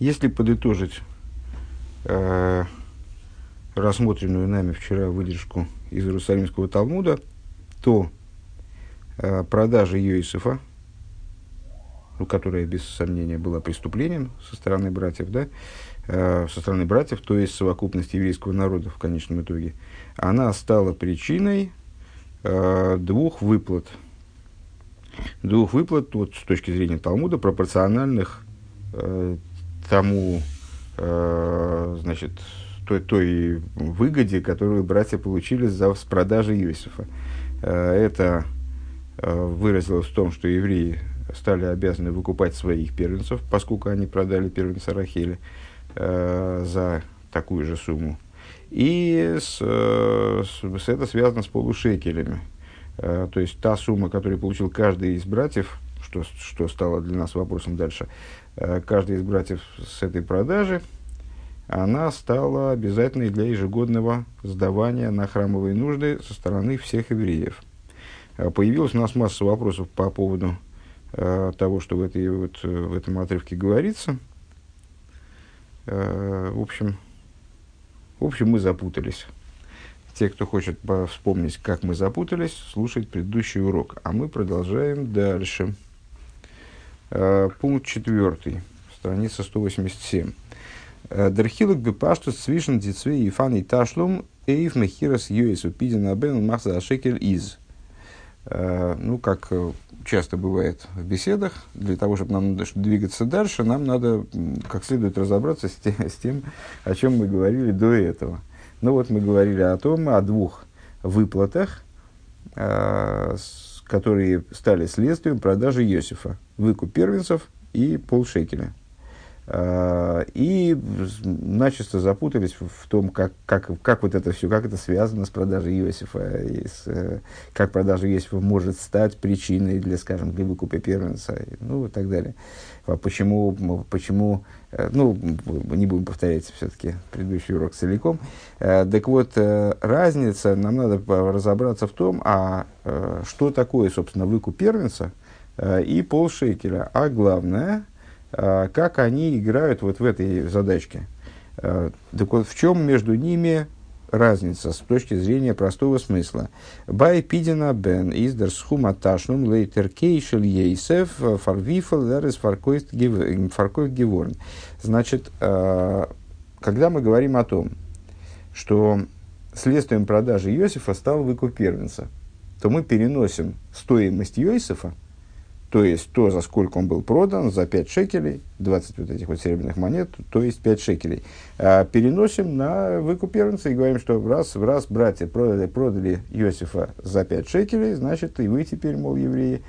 Если подытожить рассмотренную нами вчера выдержку из Иерусалимского Талмуда, то продажа Йосефа, которая без сомнения была преступлением со стороны братьев, да, то есть совокупность еврейского народа в конечном итоге, она стала причиной двух выплат вот, с точки зрения Талмуда, пропорциональных тому, значит, той выгоде, которую братья получили с продажи Йосефа. Это выразилось в том, что евреи стали обязаны выкупать своих первенцев, поскольку они продали первенца Рахели за такую же сумму. И это связано с полушекелями. То есть та сумма, которую получил каждый из братьев, что стало для нас вопросом дальше, каждый из братьев с этой продажи, она стала обязательной для ежегодного сдавания на храмовые нужды со стороны всех евреев. Появилась у нас масса вопросов по поводу того, что в этом отрывке говорится. В общем, мы запутались. Те, кто хочет вспомнить, как мы запутались, слушают предыдущий урок. А мы продолжаем дальше. Пункт 4, страница 187. Дерхилок бепаштус свишен дицве и фан и ташлум эйф мехирас юэс упиден абен махса ашекель из. Ну, как часто бывает в беседах, для того, чтобы нам двигаться дальше, нам надо как следует разобраться с тем, о чем мы говорили до этого. Ну вот мы говорили о двух выплатах, которые стали следствием продажи Йосефа. Выкуп первенцев и полшекеля. И начисто запутались в том, как вот это все, как это связано с продажей Йосефа, и как продажа Йосефа может стать причиной для, скажем, для выкупа первенца, ну и так далее. Почему, ну, не будем повторять все-таки предыдущий урок целиком. Так вот, разница, нам надо разобраться в том, что такое, собственно, выкуп первенца и полшекеля, а главное, как они играют вот в этой задачке. Так вот, в чем между ними разница с точки зрения простого смысла? «Бай пидина бен издер схума ташнум лейтер кейшель ейсеф фарвифал лерес фаркойст геворн». Значит, когда мы говорим о том, что следствием продажи Йосефа стал выкуп первенца, то мы переносим стоимость Йосефа, то есть то, за сколько он был продан, за 5 шекелей, 20 вот этих вот серебряных монет, то есть 5 шекелей, переносим на выкуп первенца и говорим, что раз братья продали Йосефа за 5 шекелей, значит, и вы теперь, мол, евреи,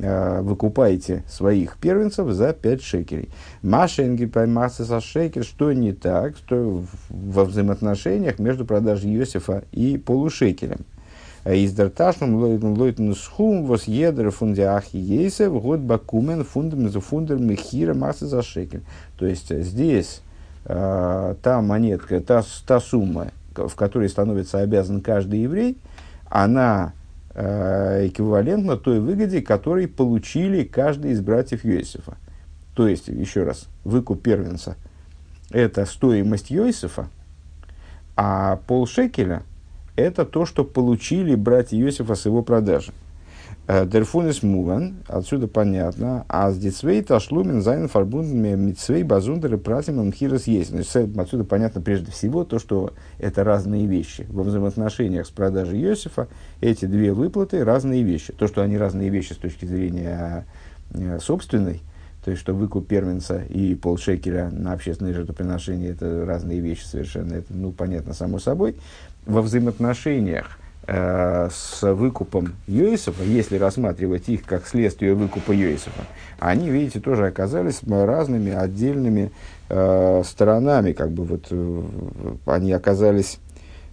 выкупаете своих первенцев за 5 шекелей. Машенги пойматься со шекель, что не так, что во взаимоотношениях между продажей Йосефа и полушекелем. Издарташным лойтен схум вос едер фундиахи ейсе в год бакумен фундам за фундам мехира массы за шекель. То есть здесь та монетка, та сумма, в которой становится обязан каждый еврей, она эквивалентна той выгоде, которую получили каждый из братьев Йосефа. То есть, еще раз, выкуп первенца – это стоимость Йосефа, а полшекеля – это то, что получили братья Йосефа с его продажи. Дерфунес муван, отсюда понятно, а с дицвей ташлумен зайн фарбундами митцвей базундеры пратимом хирос есть. Отсюда понятно прежде всего то, что это разные вещи. Во взаимоотношениях с продажей Йосефа эти две выплаты разные вещи. То, что они разные вещи с точки зрения собственной, то есть, что выкуп первенца и полшекеля на общественные жертвоприношения – это разные вещи совершенно. Это, ну, понятно, само собой. Во взаимоотношениях с выкупом Йосефа, если рассматривать их как следствие выкупа Йосефа, они, видите, тоже оказались разными отдельными сторонами. Как бы вот, они оказались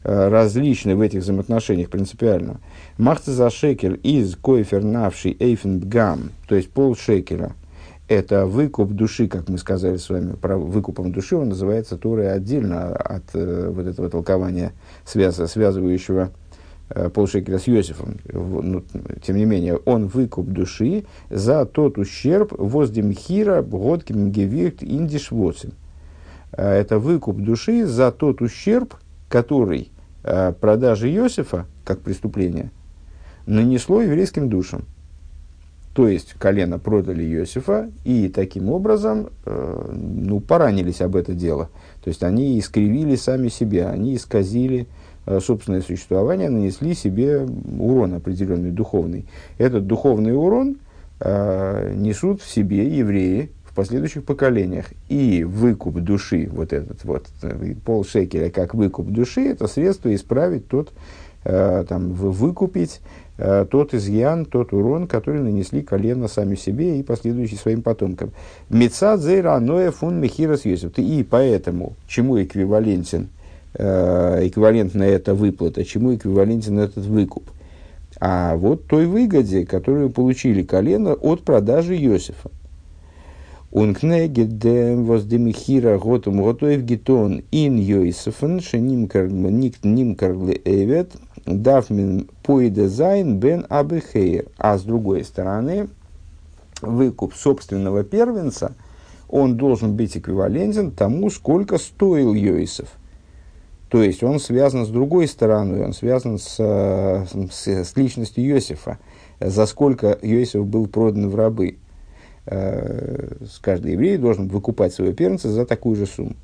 различны в этих взаимоотношениях принципиально. «Махца за шекель из койфер навший эйфен бгам», то есть полшекеля. Это выкуп души, как мы сказали с вами, про выкупом души, он называется Торой отдельно от вот этого толкования, связывающего полшекеля с Йосифом. Но, тем не менее, он выкуп души за тот ущерб возле мхира, годким гевирт индиш воцем. Это выкуп души за тот ущерб, который продажа Йосифа, как преступление, нанесло еврейским душам. То есть, колено продали Йосифа и таким образом поранились об это дело. То есть, они искривили сами себя, они исказили собственное существование, нанесли себе урон определенный, духовный. Этот духовный урон несут в себе евреи в последующих поколениях. И выкуп души, вот этот вот полшекеля как выкуп души, это средство исправить тот, выкупить тот изъян, тот урон, который нанесли колено сами себе и последующие своим потомкам. Мецад зейра ноэ фун мехирас Йосиф. И поэтому, чему эквивалентна эта выплата, чему эквивалентен этот выкуп? А вот той выгоде, которую получили колено от продажи Йосифа. Ункнегедем воздемихира готом готоев гетон ин Йосифен шенимкар никнимкар леевет давмин поидезайн бен абехейр. А с другой стороны, выкуп собственного первенца, он должен быть эквивалентен тому, сколько стоил Йосиф. То есть, он связан с другой стороной, он связан с личностью Йосифа, за сколько Йосиф был продан в рабы. Каждый еврей должен выкупать своего первенца за такую же сумму.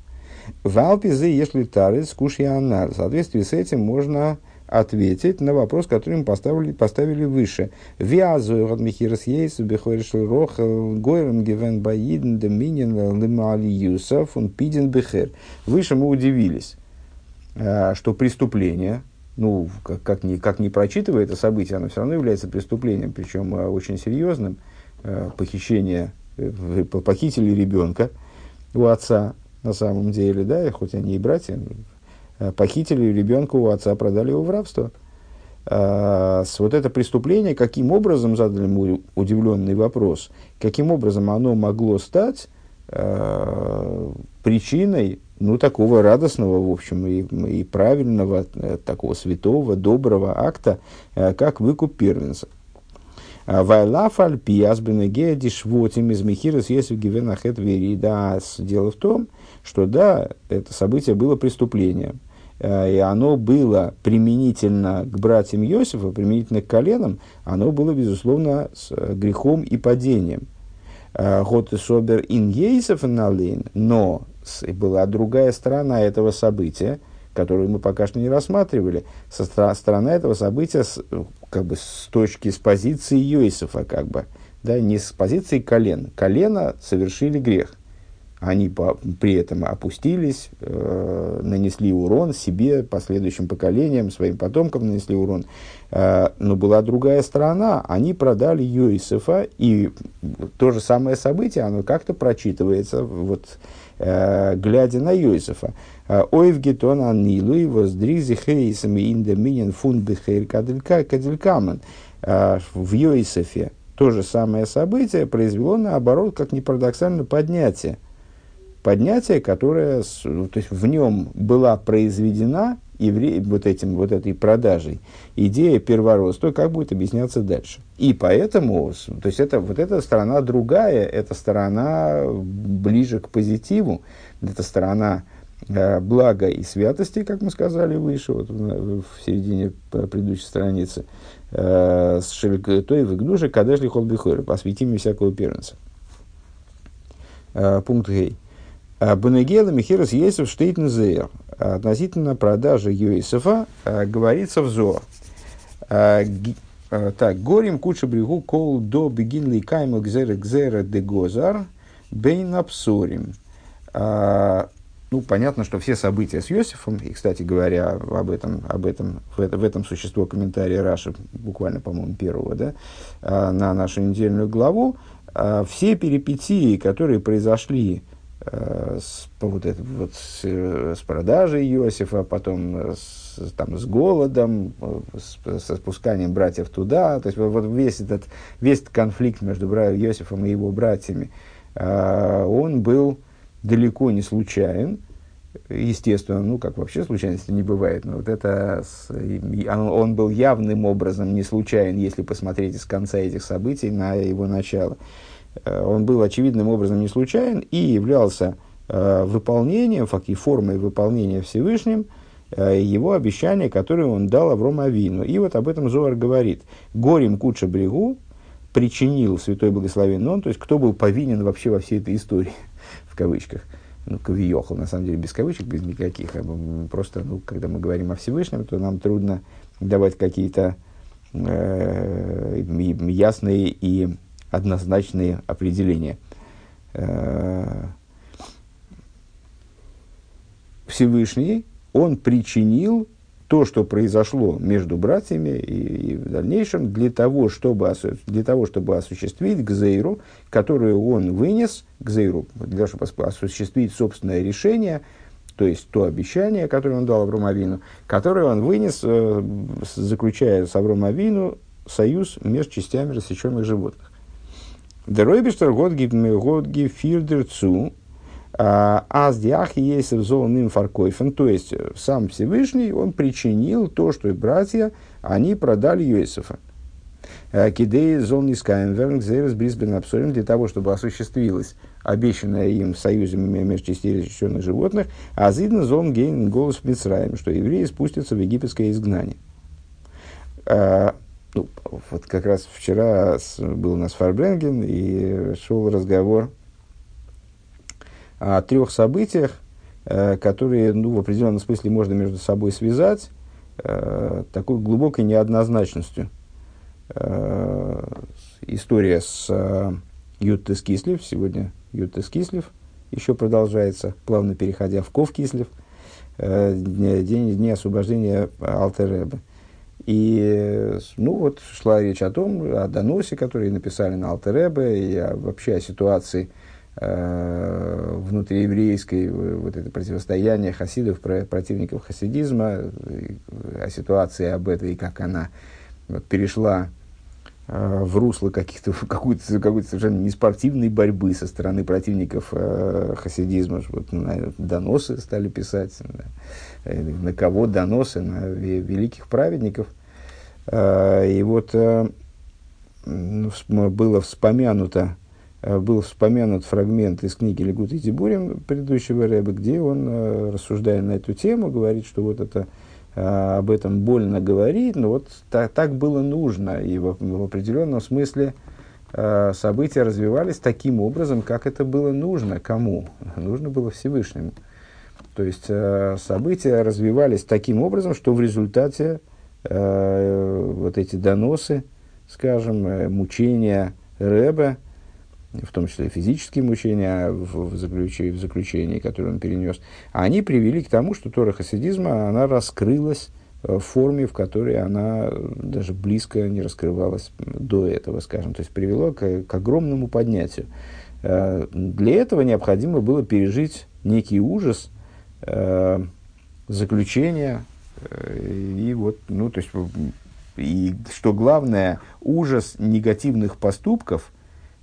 В Алпизе, если тарец, кушья анар. В соответствии с этим можно ответить на вопрос, который мы поставили выше. Вязу от михирас ейсу бихоришл рох гойрам гивен баидн доминин лимали юсов он пиден бихер. Выше мы удивились, что преступление, как ни прочитывая это событие, оно все равно является преступлением, причем очень серьезным. Похитили ребенка у отца, на самом деле, да, хоть они и братья, похитили ребенка у отца, продали его в рабство. Вот это преступление, каким образом, задали мы удивленный вопрос, каким образом оно могло стать причиной, такого радостного, в общем, и правильного, такого святого, доброго акта, как выкуп первенца. Дело в том, что да, это событие было преступлением, и оно было применительно к братьям Йосифа, применительно к коленам, оно было, безусловно, с грехом и падением. Но была другая сторона этого события, которую мы пока что не рассматривали, со стороны этого события с позиции Йосифа, не с позиции колена. Колено совершили грех. Они при этом опустились, нанесли урон себе, последующим поколениям, своим потомкам нанесли урон. Но была другая сторона. Они продали Йосифа, и то же самое событие, оно как-то прочитывается, глядя на Йосифа. Ойвгетон анилуй воздригзи хейсами индоминин фунбихейр кадилькамен. В Йосифе то же самое событие произвело, наоборот, как ни парадоксально, поднятие. Поднятие, которое, в нем была произведена этой продажей идея первородства, как будет объясняться дальше. И поэтому, эта сторона другая, эта сторона ближе к позитиву, эта сторона блага и святости, как мы сказали выше, в середине предыдущей страницы, с шелькотой в игдуше, кадешли холбихойр, посвятим всякого первенца. Пункт гей. Бенегела Михирас Йосиф Штейтен Зеер. Относительно продажи Йосифа говорится в Зоар. Горим куча брегу кол до бегинли кайму гзера гзера де гозар бейнапсорим. Понятно, что все события с Йосифом, и, кстати говоря, в этом существо комментария Раши, буквально, по-моему, первого, на нашу недельную главу, все перипетии, которые произошли с продажей Йосифа, потом с голодом, с спусканием братьев туда. То есть, весь конфликт между Йосифом и его братьями, он был далеко не случайен. естественно, ну, как вообще случайности не бывает, но вот это, он был явным образом не случайен, если посмотреть из конца этих событий на его начало. Он был очевидным образом не случайен и являлся выполнением, фактически формой выполнения Всевышним его обещания, которые он дал Аврому Авину. И вот об этом Зоар говорит. Горем Кудша Бриху причинил святой благословенный он, то есть кто был повинен вообще во всей этой истории, в кавычках. Ну, кавиёхал, на самом деле, без кавычек, без никаких. Просто, ну, когда мы говорим о Всевышнем, то нам трудно давать какие-то ясные и однозначные определения. Всевышний, он причинил то, что произошло между братьями и в дальнейшем, для того, чтобы осуществить гзейру, которую он вынес, гзейру, для того, чтобы осуществить собственное решение, то есть то обещание, которое он дал Аврому Авину, которое он вынес, заключая с Аврому Авину союз между частями рассеченных животных. Деройбиштер годги фирдерцу. То есть, сам Всевышний, он причинил то, что и братья, они продали Йосефа. Для того, чтобы осуществилось обещанное им союзами между частей защищенных животных, что евреи спустятся в египетское изгнание. Ну, вот как раз вчера был у нас Фарбренген, и шел разговор о трех событиях, которые, ну, в определенном смысле можно между собой связать такой глубокой неоднозначностью. История с Юттес Кислев, сегодня Юттес Кислев еще продолжается, плавно переходя в Ков Кислев, день освобождения Алтер Ребе. И, ну, вот шла речь о том, о доносе, который написали на Алтер Ребе, и вообще о ситуации внутриеврейской, вот это противостояние хасидов, противников хасидизма, о ситуации об этой, и как она вот перешла в русло какой-то совершенно неспортивной борьбы со стороны противников хасидизма. Вот, доносы стали писать. На кого доносы? На великих праведников. И вот был вспомянут фрагмент из книги Лигут и Дибурим предыдущего Ребе, где он, рассуждая на эту тему, говорит, что вот это, об этом больно говорить, но вот так было нужно. И в определенном смысле события развивались таким образом, как это было нужно. Кому? Нужно было Всевышнему. То есть события развивались таким образом, что в результате вот эти доносы, скажем, мучения Ребе, в том числе физические мучения в заключении, которые он перенес, они привели к тому, что Тора хасидизма, она раскрылась в форме, в которой она даже близко не раскрывалась до этого, скажем. То есть, привело к огромному поднятию. Для этого необходимо было пережить некий ужас заключения. И вот, ну, то есть, и, что главное, ужас негативных поступков,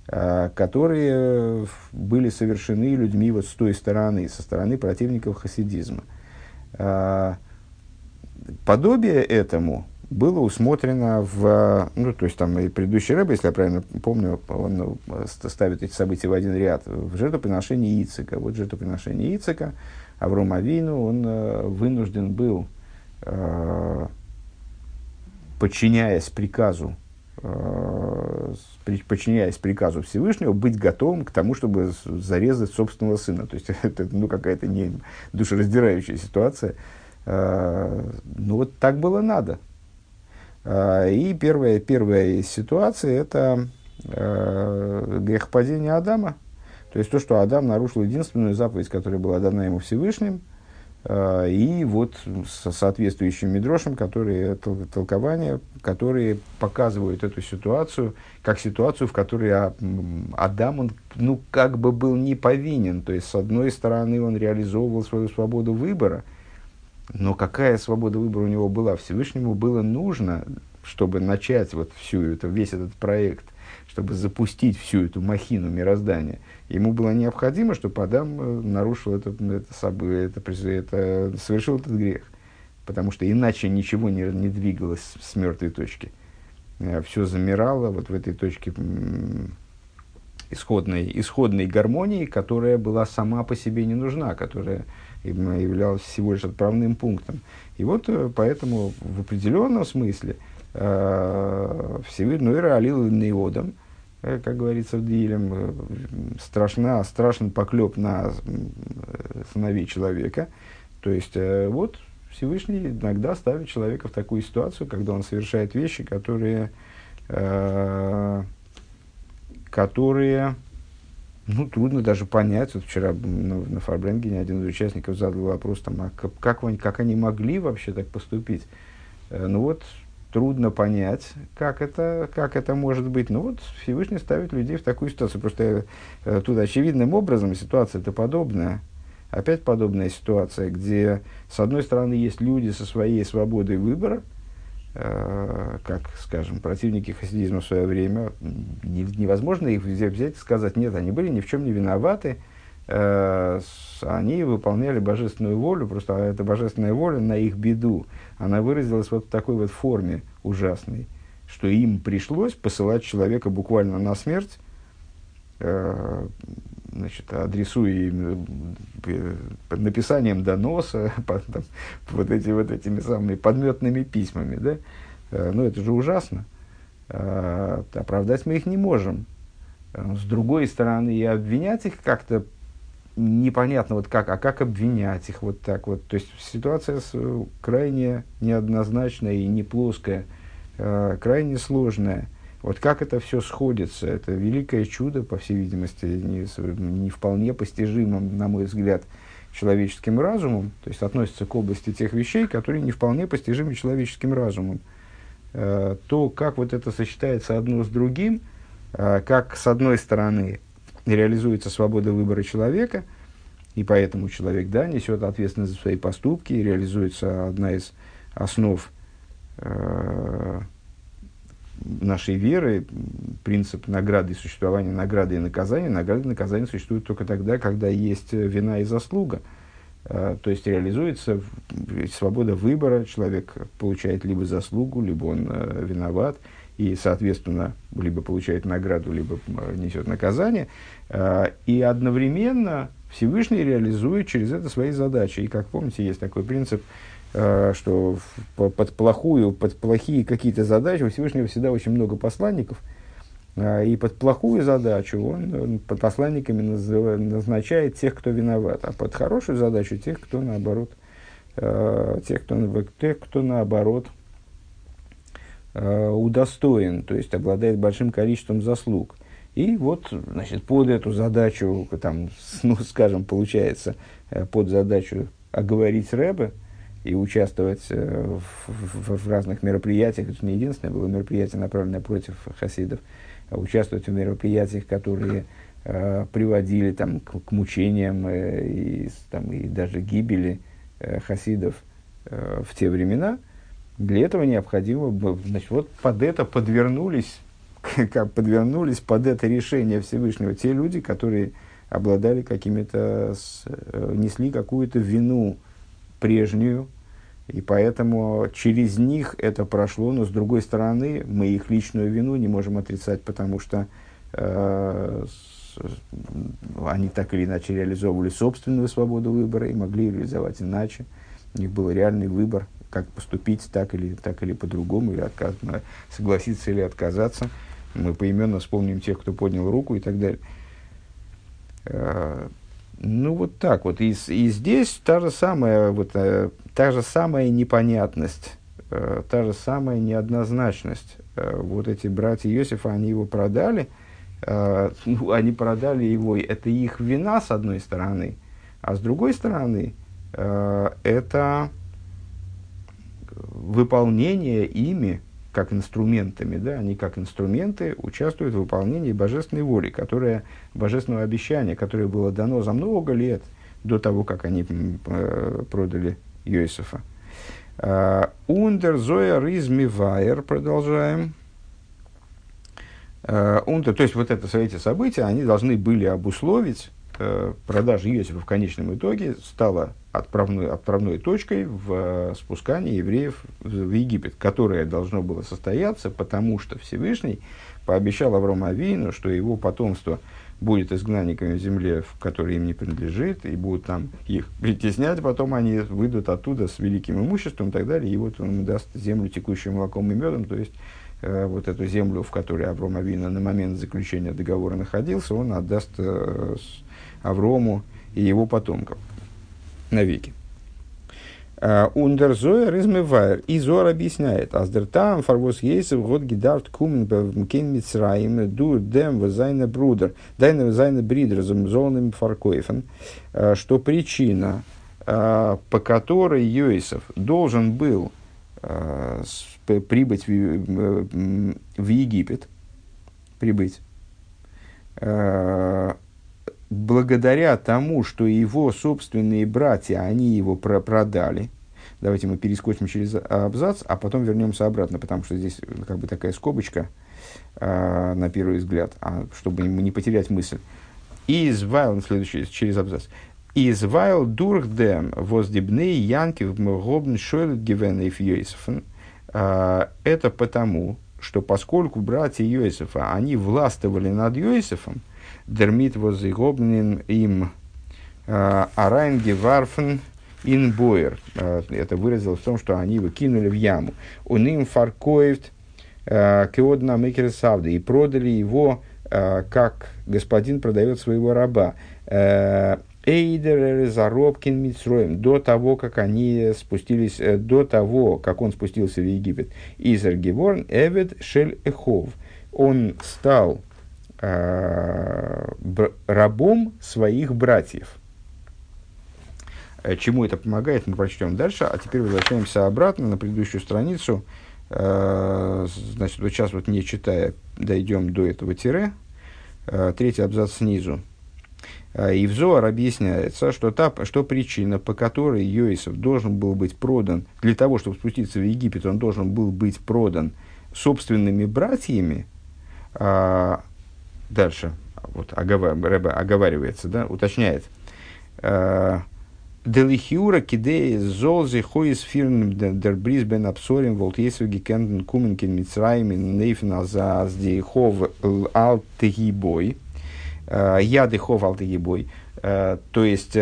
которые были совершены людьми вот с той стороны, со стороны противников хасидизма. Подобие этому было усмотрено в... Ну, то есть, там и предыдущий Ребе, если я правильно помню, он ставит эти события в один ряд, в жертвоприношении Ицека. Вот жертвоприношение Ицека Авром Авину, он вынужден был, подчиняясь приказу Всевышнего, быть готовым к тому, чтобы зарезать собственного сына. То есть, это, ну, какая-то не душераздирающая ситуация. Но вот так было надо. И первая из ситуаций – это грехопадение Адама. То есть, то, что Адам нарушил единственную заповедь, которая была дана ему Всевышним, и вот со соответствующим мидрошем, толкования, которые показывают эту ситуацию, как ситуацию, в которой Адам, он, ну, как бы был не повинен. То есть, с одной стороны, он реализовывал свою свободу выбора, но какая свобода выбора у него была? Всевышнему было нужно, чтобы начать вот всю это, весь этот проект, чтобы запустить всю эту махину мироздания, ему было необходимо, чтобы Адам нарушил совершил этот грех. Потому что иначе ничего не двигалось с мертвой точки. Все замирало вот в этой точке исходной гармонии, которая была сама по себе не нужна, которая являлась всего лишь отправным пунктом. И вот поэтому в определенном смысле Всевышний алил неодом, как говорится в Дилем, страшен поклеп на сыновей человека. То есть вот Всевышний иногда ставит человека в такую ситуацию, когда он совершает вещи, которые ну, трудно даже понять. Вот вчера на Фарбренгене один из участников задал вопрос, там, а как они могли вообще так поступить. Ну вот, трудно понять, как это может быть. Ну вот, Всевышний ставит людей в такую ситуацию. Просто тут очевидным образом ситуация-то подобная. Опять подобная ситуация, где, с одной стороны, есть люди со своей свободой выбора, как, скажем, противники хасидизма в свое время, невозможно их взять и сказать, нет, они были ни в чем не виноваты, они выполняли божественную волю, просто эта божественная воля на их беду, она выразилась вот в такой вот форме ужасной, что им пришлось посылать человека буквально на смерть, значит, адресуя им написанием доноса, потом, вот этими самыми подметными письмами, да? Ну, это же ужасно. Оправдать мы их не можем. С другой стороны, и обвинять их как-то непонятно, вот как обвинять их вот так вот. То есть, ситуация крайне неоднозначная и неплоская, крайне сложная. Вот как это все сходится, это великое чудо, по всей видимости, не вполне постижимым, на мой взгляд, человеческим разумом, то есть относится к области тех вещей, которые не вполне постижимы человеческим разумом. То, как вот это сочетается одно с другим, как с одной стороны реализуется свобода выбора человека, и поэтому человек, да, несет ответственность за свои поступки, и реализуется одна из основ нашей веры, принцип награды и существования награды и наказания. Награды и наказания существуют только тогда, когда есть вина и заслуга. То есть реализуется свобода выбора. Человек получает либо заслугу, либо он виноват, и, соответственно, либо получает награду, либо несет наказание. И одновременно Всевышний реализует через это свои задачи. И, как помните, есть такой принцип, что под плохие какие-то задачи у Всевышнего всегда очень много посланников, и под плохую задачу он под посланниками назначает тех, кто виноват, а под хорошую задачу тех, кто наоборот удостоен, то есть обладает большим количеством заслуг. И вот, значит, под эту задачу, там, ну, скажем, получается, под задачу оговорить Ребе и участвовать в разных мероприятиях. Это не единственное было мероприятие, направленное против хасидов, а участвовать в мероприятиях, которые приводили там, к мучениям и даже гибели хасидов в те времена. Для этого необходимо... Значит, вот под это подвернулись под это решение Всевышнего те люди, которые обладали какими-то... несли какую-то вину прежнюю, и поэтому через них это прошло, но с другой стороны мы их личную вину не можем отрицать, потому что они так или иначе реализовывали собственную свободу выбора и могли реализовать иначе. У них был реальный выбор, как поступить так или по-другому, или согласиться или отказаться. Мы поименно вспомним тех, кто поднял руку и так далее. Ну, вот так вот. И здесь та же самая непонятность, та же самая неоднозначность. Вот эти братья Иосифа, они его продали. Ну, они продали его. Это их вина, с одной стороны. А с другой стороны, это выполнение ими, как инструментами, да, они как инструменты участвуют в выполнении божественной воли, божественного обещания, которое было дано за много лет до того, как они продали Йосефа. «Ундер зоя ризми вайер», продолжаем, То есть, вот это, эти события, они должны были обусловить продажу Иосифа в конечном итоге, стала отправной точкой в спускании евреев в Египет, которое должно было состояться, потому что Всевышний пообещал Аврааму Авину, что его потомство будет изгнанниками в земле, в которой им не принадлежит, и будут там их притеснять, потом они выйдут оттуда с великим имуществом и так далее, и вот он им даст землю, текущую молоком и медом, то есть вот эту землю, в которой Авраам Авину на момент заключения договора находился, он отдаст Аврому и его потомкам навеки. Ундерзоер измываер. И Зор объясняет. Аздертам фарвос ейсов год гидарт кумен бевмкен митсраим дур дем вазайна брудер. Дайна вазайна бридер замзонным фаркоефен. Что причина, по которой Йосеф должен был прибыть в Египет, благодаря тому, что его собственные братья, они его продали. Давайте мы перескочим через абзац, а потом вернемся обратно, потому что здесь как бы такая скобочка на первый взгляд, чтобы не потерять мысль. Извайл, следующий, через абзац. Извайл дурхдем воздебней янки в мгобн шойлет гивен эйф Йосефен. Это потому, что поскольку братья Йосефа, они властвовали над Йосефом, Дермит возыгобнен им арайнге варфен инбоер. Это выразилось в том, что они его кинули в яму. Он им фаркоевт кеодна мекерсавда. И продали его, как господин продает своего раба. Эйдер заробкин митсроем. До того, как они спустились, до того, как он спустился в Египет. Изер геворн эвед шель эхов. Он стал рабом своих братьев. Чему это помогает, мы прочтем дальше. А теперь возвращаемся обратно на предыдущую страницу. Значит, вот сейчас, вот не читая, дойдем до этого тире. Третий абзац снизу. И в Зоар объясняется, что причина, по которой Йосеф должен был быть продан, для того, чтобы спуститься в Египет, он должен был быть продан собственными братьями. Дальше, вот, Рэбе оговаривается, да, уточняет. «Делихиура кидея золзе хоис фирн дер бризбен абсорим волтейсу гикенден куменкин митсраимин нейфна заздейхов алтегибой». «Ядыхов алтегибой». То есть,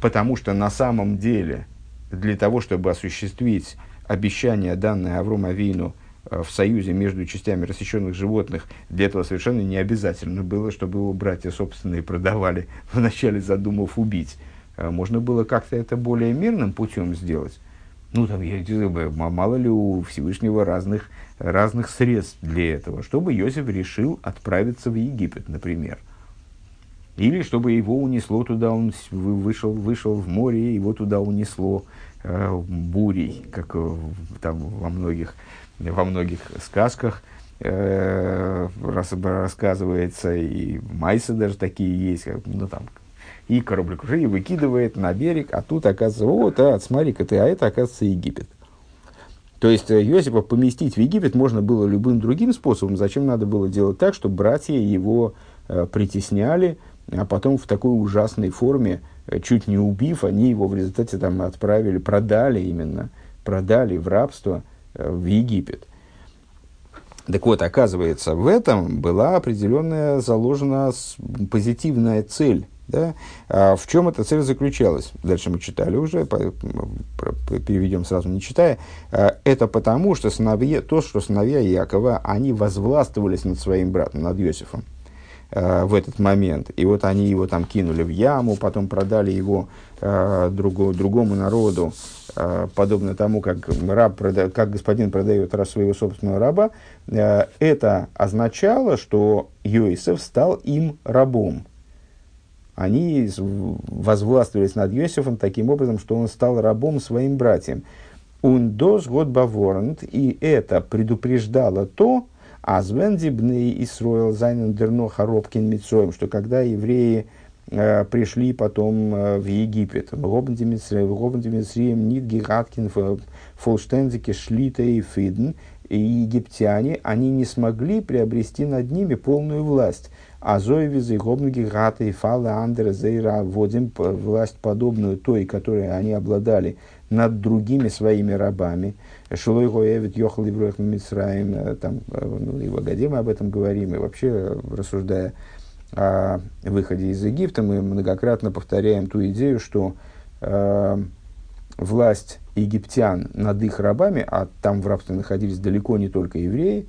потому что на самом деле, для того, чтобы осуществить обещание, данное Аврааму Авину, в союзе между частями рассеченных животных, для этого совершенно не обязательно было, чтобы его братья собственные продавали, вначале задумав убить. Можно было как-то это более мирным путем сделать. Ну, там, мало ли у Всевышнего разных средств для этого, чтобы Йосеф решил отправиться в Египет, например. Или чтобы его унесло туда, он вышел в море, его туда унесло бурей, как там во многих сказках рассказывается, и майсы даже такие есть, как, ну, там, и кораблекрушение выкидывает на берег, а тут оказывается, вот, смотри-ка ты, а это, оказывается, Египет. То есть, Йосипа поместить в Египет можно было любым другим способом, зачем надо было делать так, чтобы братья его притесняли, а потом в такой ужасной форме, чуть не убив, они его в результате там отправили, продали в рабство в Египет. Так вот, оказывается, в этом была определенная заложена позитивная цель. Да? А в чем эта цель заключалась? Дальше мы читали уже, переведем сразу, не читая. Это потому, что сыновья Якова, они возвластвовались над своим братом, над Йосефом в этот момент. И вот они его там кинули в яму, потом продали его другому народу, подобно тому, как как господин продает своего собственного раба. Это означало, что Йосеф стал им рабом. Они возвластвовались над Йосефом таким образом, что он стал рабом своим братьям. «Ундос год баворнт», и это предупреждало то, что когда евреи пришли потом в Египет. И египтяне, они не смогли приобрести над ними полную власть. Власть подобную той, которой они обладали над другими своими рабами. Шилой Гоевит Йохал Ибруэх Мицраим, там, ну, и в Агаде мы об этом говорим, и вообще, рассуждая о выходе из Египта, мы многократно повторяем ту идею, что власть египтян над их рабами, а там в рабстве находились далеко не только евреи,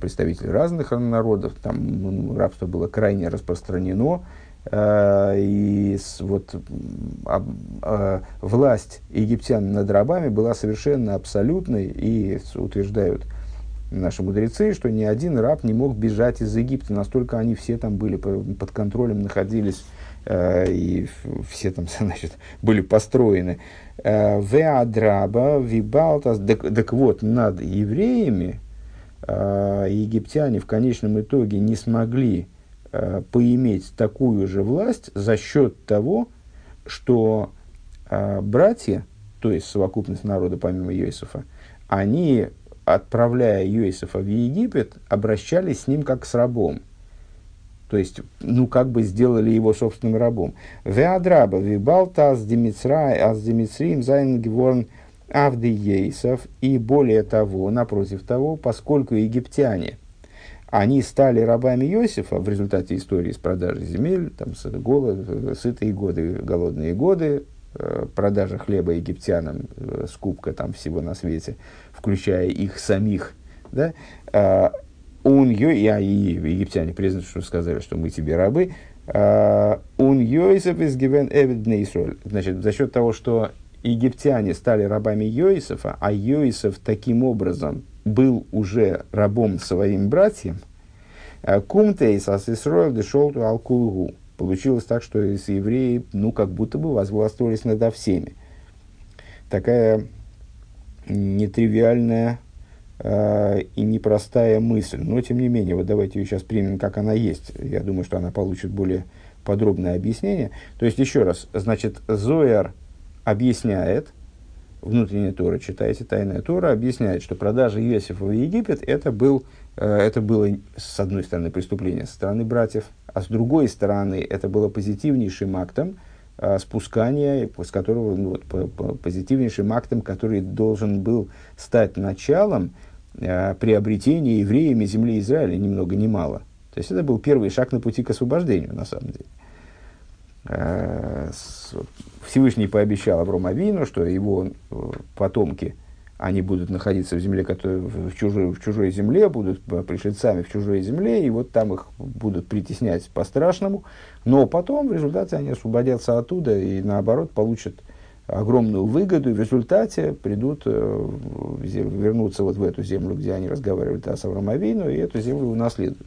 представители разных народов, там рабство было крайне распространено, и вот власть египтян над рабами была совершенно абсолютной, и утверждают наши мудрецы, что ни один раб не мог бежать из Египта, настолько они все там были под контролем, находились, и все там, значит, были построены. Веадраба, вибалтас, так вот, над евреями египтяне в конечном итоге не смогли поиметь такую же власть за счет того, что братья, то есть совокупность народа помимо Йосефа, они, отправляя Йосефа в Египет, обращались с ним как с рабом. То есть, ну, как бы сделали его собственным рабом. «Веадраба вибалта аз демицриим зайн гворн авды Йосеф». И более того, напротив того, поскольку египтяне, они стали рабами Йосефа в результате истории с продажей земель, там, сытые годы, голодные годы, продажа хлеба египтянам, скупка там всего на свете, включая их самих, да, «Ун Йосеф», и египтяне признали, что сказали, что мы тебе рабы. «Ун Йосеф из гивен эвид бней Исраэль». Значит, за счет того, что египтяне стали рабами Йосефа, а Йосеф таким образом был уже рабом своим братьям, «Кум тейс ас Исраэль дешол ту ал кулгу». Получилось так, что евреи, ну, как будто бы возглавствовались надо всеми. Такая нетривиальная и непростая мысль, но тем не менее, вот давайте ее сейчас примем, как она есть. Я думаю, что она получит более подробное объяснение. То есть, еще раз, значит, Зояр объясняет, внутренняя Тора, читайте, тайная Тора, объясняет, что продажа Йосефа в Египет, это было, с одной стороны, преступление со стороны братьев, а с другой стороны, это было позитивнейшим актом спускания, с которого, ну, вот, позитивнейшим актом, который должен был стать началом приобретение евреями земли Израиля, ни много ни мало. То есть это был первый шаг на пути к освобождению, на самом деле. Всевышний пообещал Аврому Авину, что его потомки, они будут находиться в земле, в чужой земле, будут пришельцами в чужой земле, и вот там их будут притеснять по-страшному. Но потом в результате они освободятся оттуда и, наоборот, получат огромную выгоду, и в результате придут, вернутся вот в эту землю, где они разговаривали с Авраамом Авину, и эту землю унаследуют.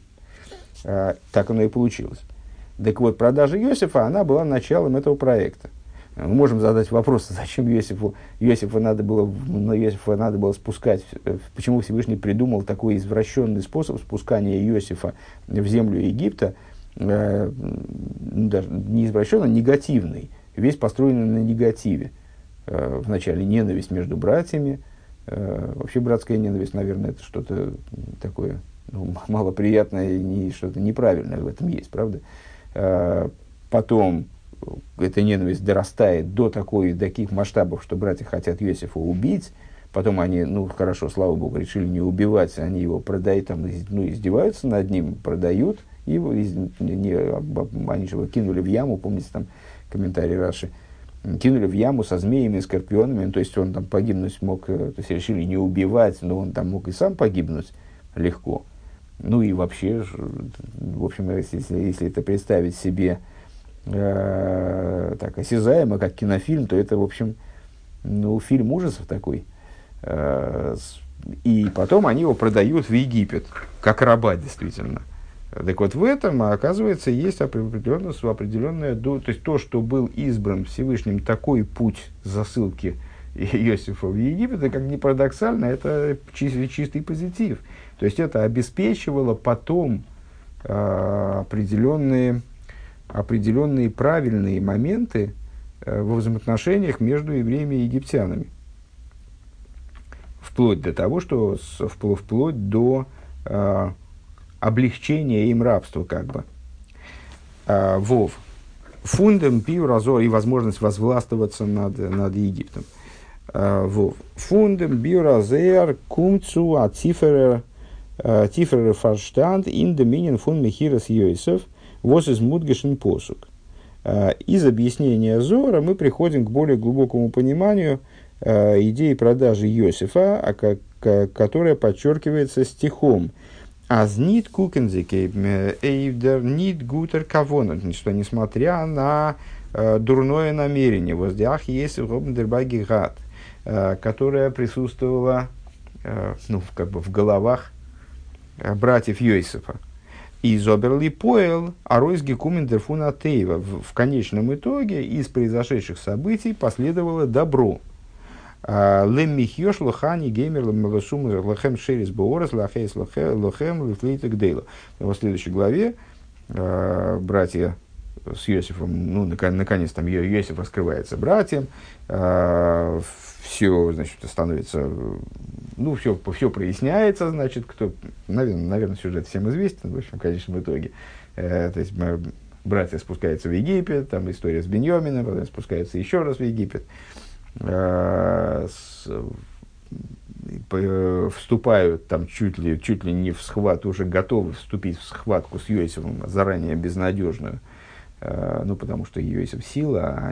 Так оно и получилось. Так вот, продажа Йосефа, она была началом этого проекта. Мы можем задать вопрос, зачем Йосефа надо было спускать, почему Всевышний придумал такой извращенный способ спускания Йосефа в землю Египта, даже не извращенный, а негативный. Весь построен на негативе. Вначале ненависть между братьями. Вообще братская ненависть, наверное, это что-то такое, ну, малоприятное и что-то неправильное в этом есть, правда? Потом эта ненависть дорастает до таких масштабов, что братья хотят Йосефа убить. Потом они, ну хорошо, слава богу, решили не убивать, они его продают, там, ну, издеваются над ним, продают его, они же его кинули в яму, помните, там комментарий Раши, кинули в яму со змеями, скорпионами, то есть он там погибнуть мог, то есть решили не убивать, но он там мог и сам погибнуть легко. Ну и вообще, в общем, если это представить себе так осязаемо, как кинофильм, то это, в общем, ну, фильм ужасов такой. И потом они его продают в Египет, как раба, действительно. Так вот, в этом, оказывается, есть определенная... То есть, то, что был избран Всевышним такой путь засылки Йосефа в Египет, и, как ни парадоксально, это чистый позитив. То есть, это обеспечивало потом определенные определенные правильные моменты во взаимоотношениях между евреями и египтянами. Вплоть до того, что вплоть до облегчения им рабства, как бы. Вов. Фундам пиу разор, и возможность возвластвоваться над Египтом. Вов. Фундам пиу разер кумцу ациферер фарштанд ин доминин фун мехирас йойсов вос из мудгешен посук. Из объяснения Зора мы приходим к более глубокому пониманию идеи продажи Йосифа, которая подчеркивается стихом. Аз нит кукензике эйвдер нит гутер кавонен, что несмотря на дурное намерение, воздях есть робндербаги гад, которое присутствовало в головах братьев Йосифа. Из оберли поэл аройзги кумен дерфуна тейва. В конечном итоге из произошедших событий последовало добро. Лем михьёш лохани геймер лемелосум лохем шерис боорес лохейс лохем лифлейтек дейла. В следующей главе братья с Йосифом, наконец там Йосиф раскрывается братьям, все, значит, становится, все проясняется, значит, кто, наверное, сюжет всем известен, в общем, в конечном итоге, то есть, братья спускаются в Египет, там история с Беньямином, потом спускаются еще раз в Египет, вступают там чуть ли не в схват, уже готовы вступить в схватку с Йосифом, заранее безнадежную, потому что Йосиф сила, а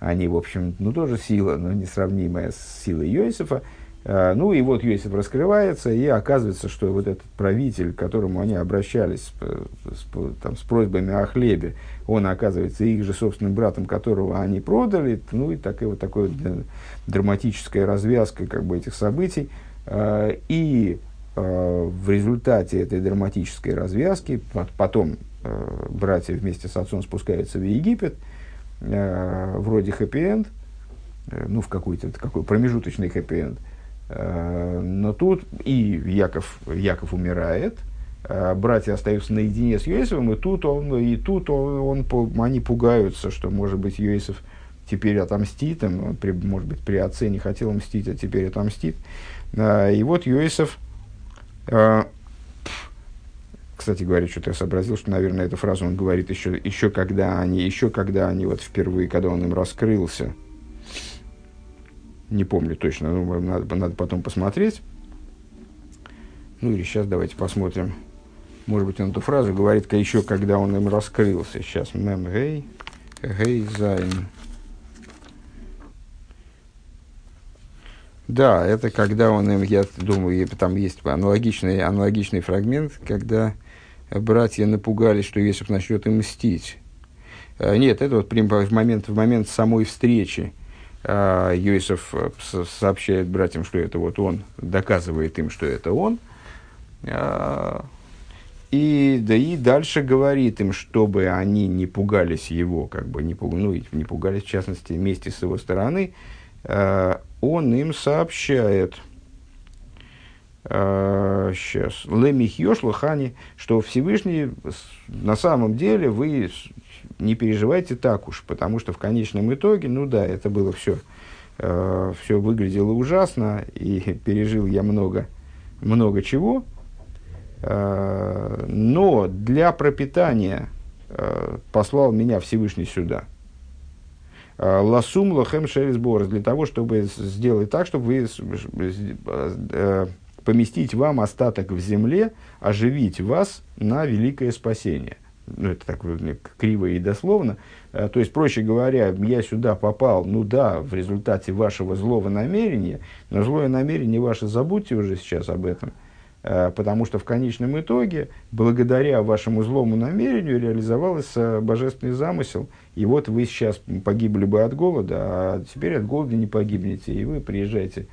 они, в общем, тоже сила, но несравнимая с силой Йосифа. И вот Йосиф раскрывается, и оказывается, что вот этот правитель, к которому они обращались с просьбами о хлебе, он оказывается их же собственным братом, которого они продали. И такая драматическая развязка этих событий. И в результате этой драматической развязки потом братья вместе с отцом спускаются в Египет, вроде хэппи-энд, в какой-то такой промежуточный хэппи-энд. Но тут и Яков умирает, братья остаются наедине с Йосифом, они пугаются, что, может быть, Йосиф теперь отомстит, может быть, при отце не хотел мстить, а теперь отомстит. И вот Йосиф... Кстати говоря, что-то я сообразил, что, наверное, эту фразу он говорит еще когда они впервые, когда он им раскрылся. Не помню точно, но надо потом посмотреть. Или сейчас давайте посмотрим. Может быть, он эту фразу говорит еще когда он им раскрылся. Сейчас мем гей зайн. Да, это когда он им, я думаю, там есть аналогичный фрагмент, когда братья напугались, что Йосиф начнет им мстить. Нет, это вот в момент самой встречи Йосиф сообщает братьям, что это вот он, доказывает им, что это он. И дальше говорит им, чтобы они не пугались его, не пугались, в частности, мести с его стороны. Он им сообщает, сейчас, лемихьёш лохани, что Всевышний, на самом деле, вы не переживайте так уж, потому что в конечном итоге, это было все, все выглядело ужасно, и пережил я много чего, но для пропитания послал меня Всевышний сюда. Ласум лохем шерис борс, для того, чтобы сделать так, чтобы вы поместить вам остаток в земле, оживить вас на великое спасение. Это так криво и дословно. То есть, проще говоря, я сюда попал, в результате вашего злого намерения, но злое намерение ваше забудьте уже сейчас об этом, потому что в конечном итоге, благодаря вашему злому намерению, реализовался божественный замысел. И вот вы сейчас погибли бы от голода, а теперь от голода не погибнете. И вы приезжайте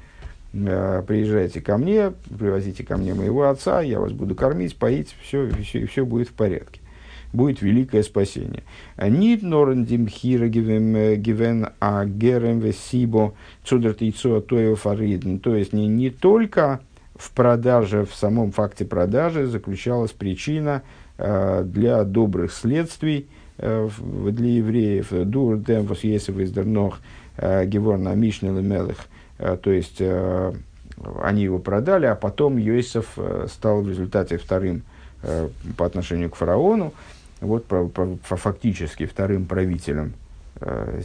ко мне, привозите ко мне моего отца, я вас буду кормить, поить, все будет в порядке. Будет великое спасение. Нит норндим хирагивем гивен а герем весибо цудертицо тоев фаридн. То есть, не только... в самом факте продажи заключалась причина для добрых следствий, для евреев, дур демвос есев издернох геворна мишнел мелых, то есть они его продали, а потом Йосеф стал в результате вторым по отношению к фараону, вот, фактически вторым правителем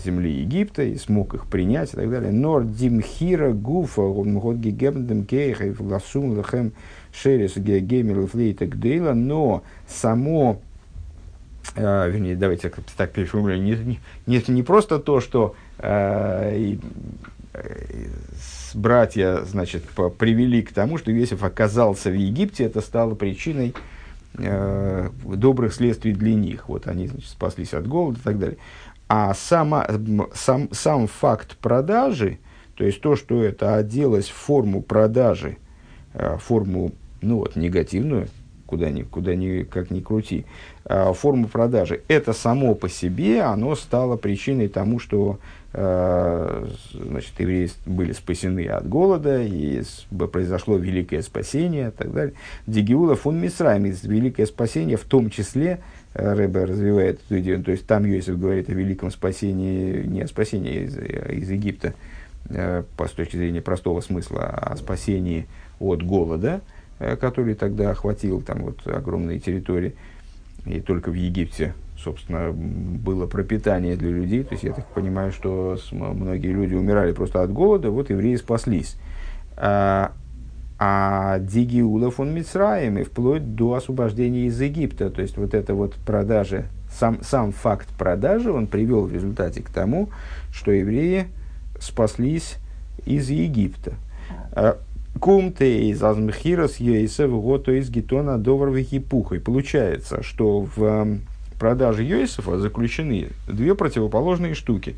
земли Египта, и смог их принять и так далее. Нор димхира гуфа год гигемдем кейха и фласум лахем шерис гемил флейтек дейла, но само, вернее, давайте так переформулируем, не просто то, что братья, значит, привели к тому, что Йосеф оказался в Египте, это стало причиной добрых следствий для них. Вот они, значит, спаслись от голода и так далее. А сам факт продажи, то есть то, что это оделось в форму продажи, форму, ну вот, негативную, куда ни как ни крути, форму продажи, это само по себе, оно стало причиной тому, что, значит, евреи были спасены от голода, и произошло великое спасение, и так далее. Дегиула фун Мисраим, великое спасение, в том числе, Ребе развивает эту идею, то есть там Йосеф говорит о великом спасении, не о спасении из Египта, с точки зрения простого смысла, а о спасении от голода, который тогда охватил там вот огромные территории, и только в Египте, собственно, было пропитание для людей. То есть я так понимаю, что многие люди умирали просто от голода, вот евреи спаслись. А дигиула фон Мицраим, и вплоть до освобождения из Египта, то есть вот это вот продажа, сам факт продажи, он привел в результате к тому, что евреи спаслись из Египта. Кумте из азмхирос Йосеф гото из гитона довровых и пухой. Получается, что в продаже Йосефа заключены две противоположные штуки.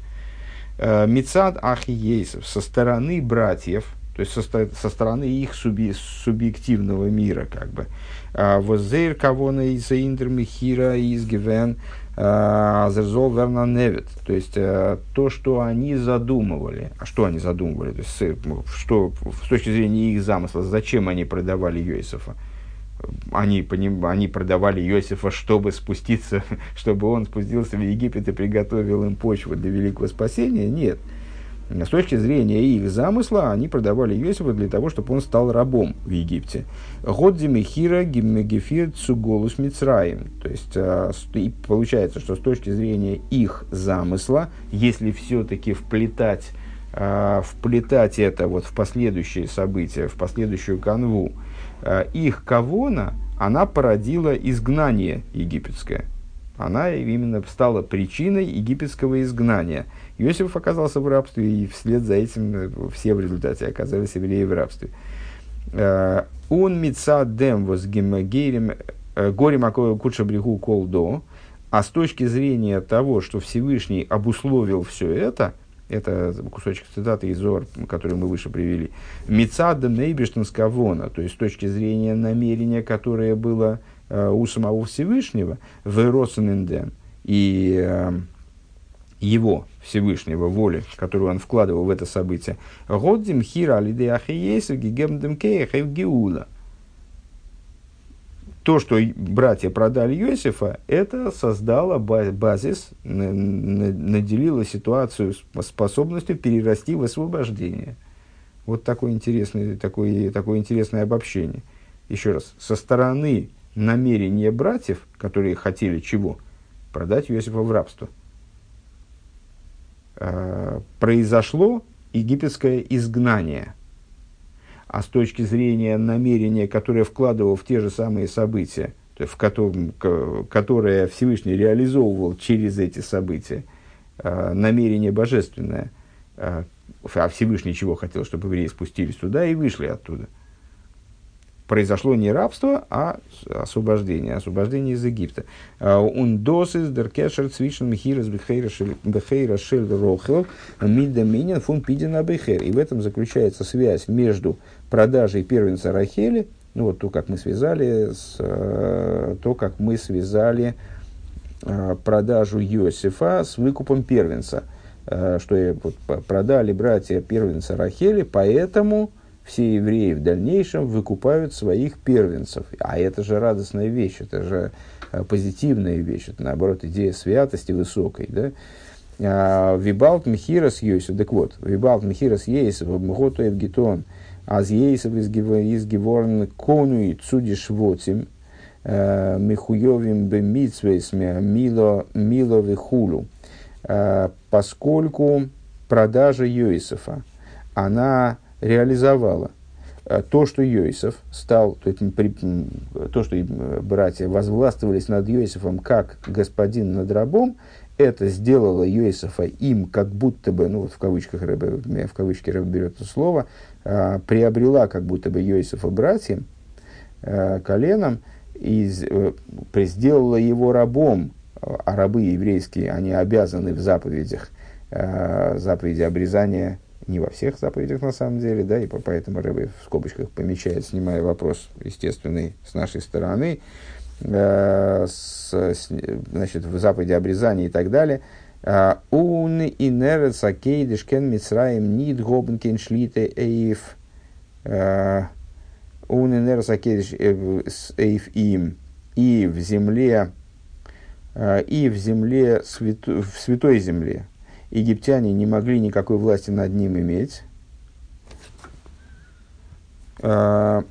Мицад ахи Йосеф со стороны братьев, то есть со стороны их субъективного мира, как бы. Воззейр кавона из индермихира из гивен азерзол верна невит. То есть то, что они задумывали. А что они задумывали? То есть, что с точки зрения их замысла, зачем они продавали Йосефа? Они продавали Йосефа, чтобы спуститься, чтобы он спустился в Египет и приготовил им почву для великого спасения? Нет. С точки зрения их замысла, они продавали Йосефа для того, чтобы он стал рабом в Египте. Годдимихира гиммегефир цуголус Мицраим. То есть получается, что с точки зрения их замысла, если все-таки вплетать это вот в последующие события, в последующую канву, их кавона, она породила изгнание египетское. Она именно стала причиной египетского изгнания. Йосеф оказался в рабстве, и вслед за этим все в результате оказались евреи в рабстве. Он мицадем возгимагерем горем акоя куча брегу колдо. А с точки зрения того, что Всевышний обусловил все это кусочек цитаты из Зоар, который мы выше привели, мицадем нейбештанского вона, то есть с точки зрения намерения, которое было у самого Всевышнего, вэросенэндэн, и его Всевышнего воли, которую он вкладывал в это событие, годдим хира алидэ ахиесэ гигэмдэм кэйхэ геула. То, что братья продали Йосефа, это создало базис, наделило ситуацию способностью перерасти в освобождение. Вот такое интересное обобщение. Еще раз, со стороны намерения братьев, которые хотели чего? Продать Йосефа в рабство. Произошло египетское изгнание. А с точки зрения намерения, которое вкладывал в те же самые события, то есть которое Всевышний реализовывал через эти события, намерение божественное. А Всевышний чего хотел? Чтобы евреи спустились туда и вышли оттуда. Произошло не рабство, а освобождение. Освобождение из Египта. «Ундос из деркешер цвишен мхирас бхейра шель рохел мидаминен фун пидина бхейр». И в этом заключается связь между продажей первенца Рахели, ну вот то, как мы связали, продажу Йосефа с выкупом первенца, что вот, продали братья первенца Рахели, поэтому все евреи в дальнейшем выкупают своих первенцев. А это же радостная вещь, это же позитивная вещь, это, наоборот, идея святости высокой, да? Вибалт михирас ейсу, так вот, вибалт михирас ейсу, вабмхоту евгитон, аз ейсу изгеворн конуи цудишвотим, михуевим бемитсвейс миловы хулу. Поскольку продажа Йосефа, она реализовала то, что Йосеф стал, то, что братья возвластвовались над Йосефом как господин над рабом, это сделало Йосефа им как будто бы, ну вот в кавычках Ребе, в кавычки Ребе берет это слово, приобрела как будто бы Йосефа братьям, коленом, и сделала его рабом. А рабы еврейские, они обязаны в заповедях, заповеди обрезания, не во всех заповедях на самом деле, да, и поэтому Ребе в скобочках помечает, снимая вопрос естественный с нашей стороны, значит, в заповеди обрезания и так далее. «Ун инерец акейдишкен мицраим нид гобнкен шлите эйф». «Ун инерец акейдиш эйф им». И в земле, в святой земле, египтяне не могли никакой власти над ним иметь. «Он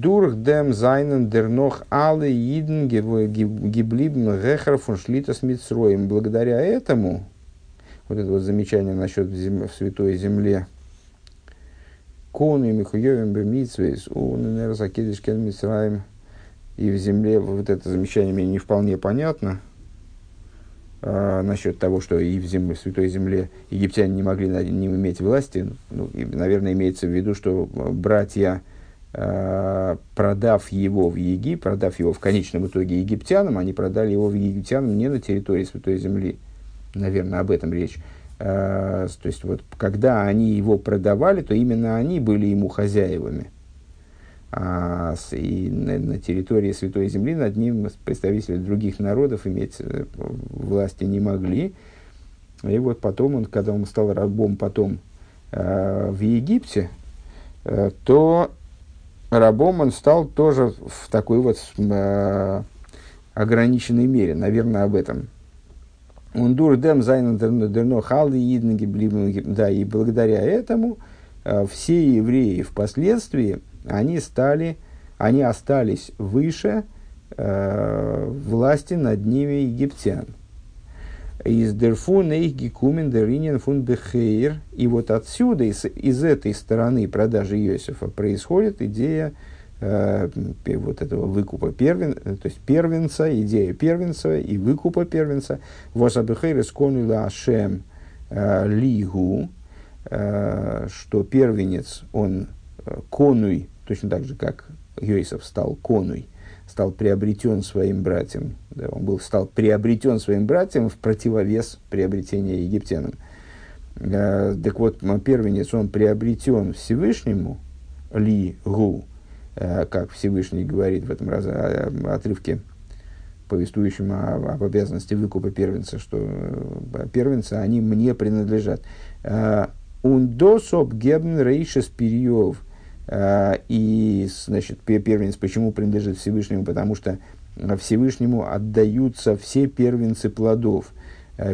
дурх дэм зайнен дернох алы идн гиблибн гэхар фун шлита с митсроем». Благодаря этому, вот это вот замечание насчет в святой земле, «Кон и михуёвен бэ митсвейс, он и нэр закидышкен митсраем». И в земле, вот это замечание мне не вполне понятно, насчет того, что и в святой земле египтяне не могли над ним иметь власти. Ну, и, наверное, имеется в виду, что братья, продав его в конечном итоге египтянам, они продали его в египтянам не на территории святой земли. Наверное, об этом речь. То есть, вот, когда они его продавали, то именно они были ему хозяевами. И на территории Святой Земли над ним представители других народов иметь власти не могли. И вот потом, когда он стал рабом потом в Египте, то рабом он стал тоже в такой вот ограниченной мере. Наверное, об этом. Да, и благодаря этому все евреи впоследствии они остались выше власти над ними египтян. Из дерфун их гекумен деринен фун бехейр. И вот отсюда, из этой стороны продажи Йосефа, происходит идея вот этого выкупа первенца, то есть первенца, идея первенца и выкупа первенца. Воса бехейр исконила ашем лигу, что первенец, он конуй, точно так же, как Йосеф стал конуй, стал приобретен своим братьям. Да, стал приобретен своим братьям в противовес приобретения египтянам. Так вот, первенец, он приобретен Всевышнему, ли-гу, как Всевышний говорит в этом отрывке, повествующем об обязанности выкупа первенца, что первенцы, они мне принадлежат. «Ундособ гебн рейшес перьев». И, значит, первенец почему принадлежит Всевышнему? Потому что Всевышнему отдаются все первенцы плодов,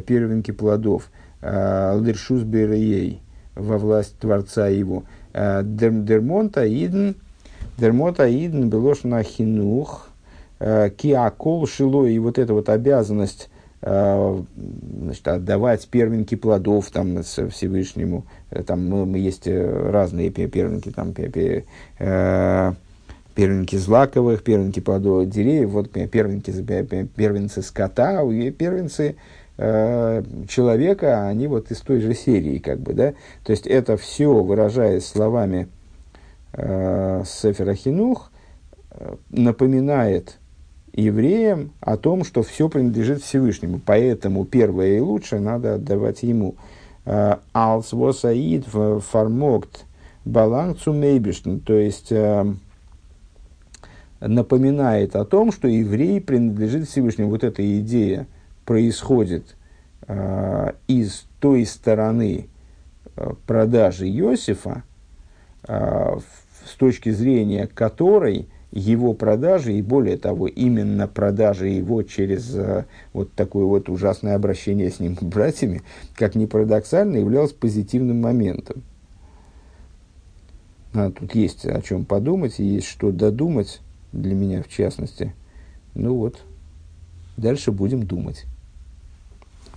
первенки плодов, лиршус береей, во власть Творца его. Дермотаидн белошна хинух, киакол шило, и вот эта вот обязанность, значит, отдавать первенки плодов там, Всевышнему. Там, ну, есть разные первенки, там, первенки злаковых, первенки плодовых деревьев, вот, первенцы скота, первенцы человека, они вот из той же серии, как бы, да? То есть это все, выражаясь словами Сефер а-Хинух, напоминает евреям о том, что все принадлежит Всевышнему. Поэтому первое и лучшее надо отдавать ему. «Алс восаид фармокт баланг цумейбишн». То есть, напоминает о том, что еврей принадлежит Всевышнему. Вот эта идея происходит из той стороны продажи Йосефа, с точки зрения которой его продажи, и более того, именно продажи его через вот такое вот ужасное обращение с ним братьями, как ни парадоксально, являлось позитивным моментом. Тут есть о чем подумать, и есть что додумать, для меня в частности. Ну вот, дальше будем думать.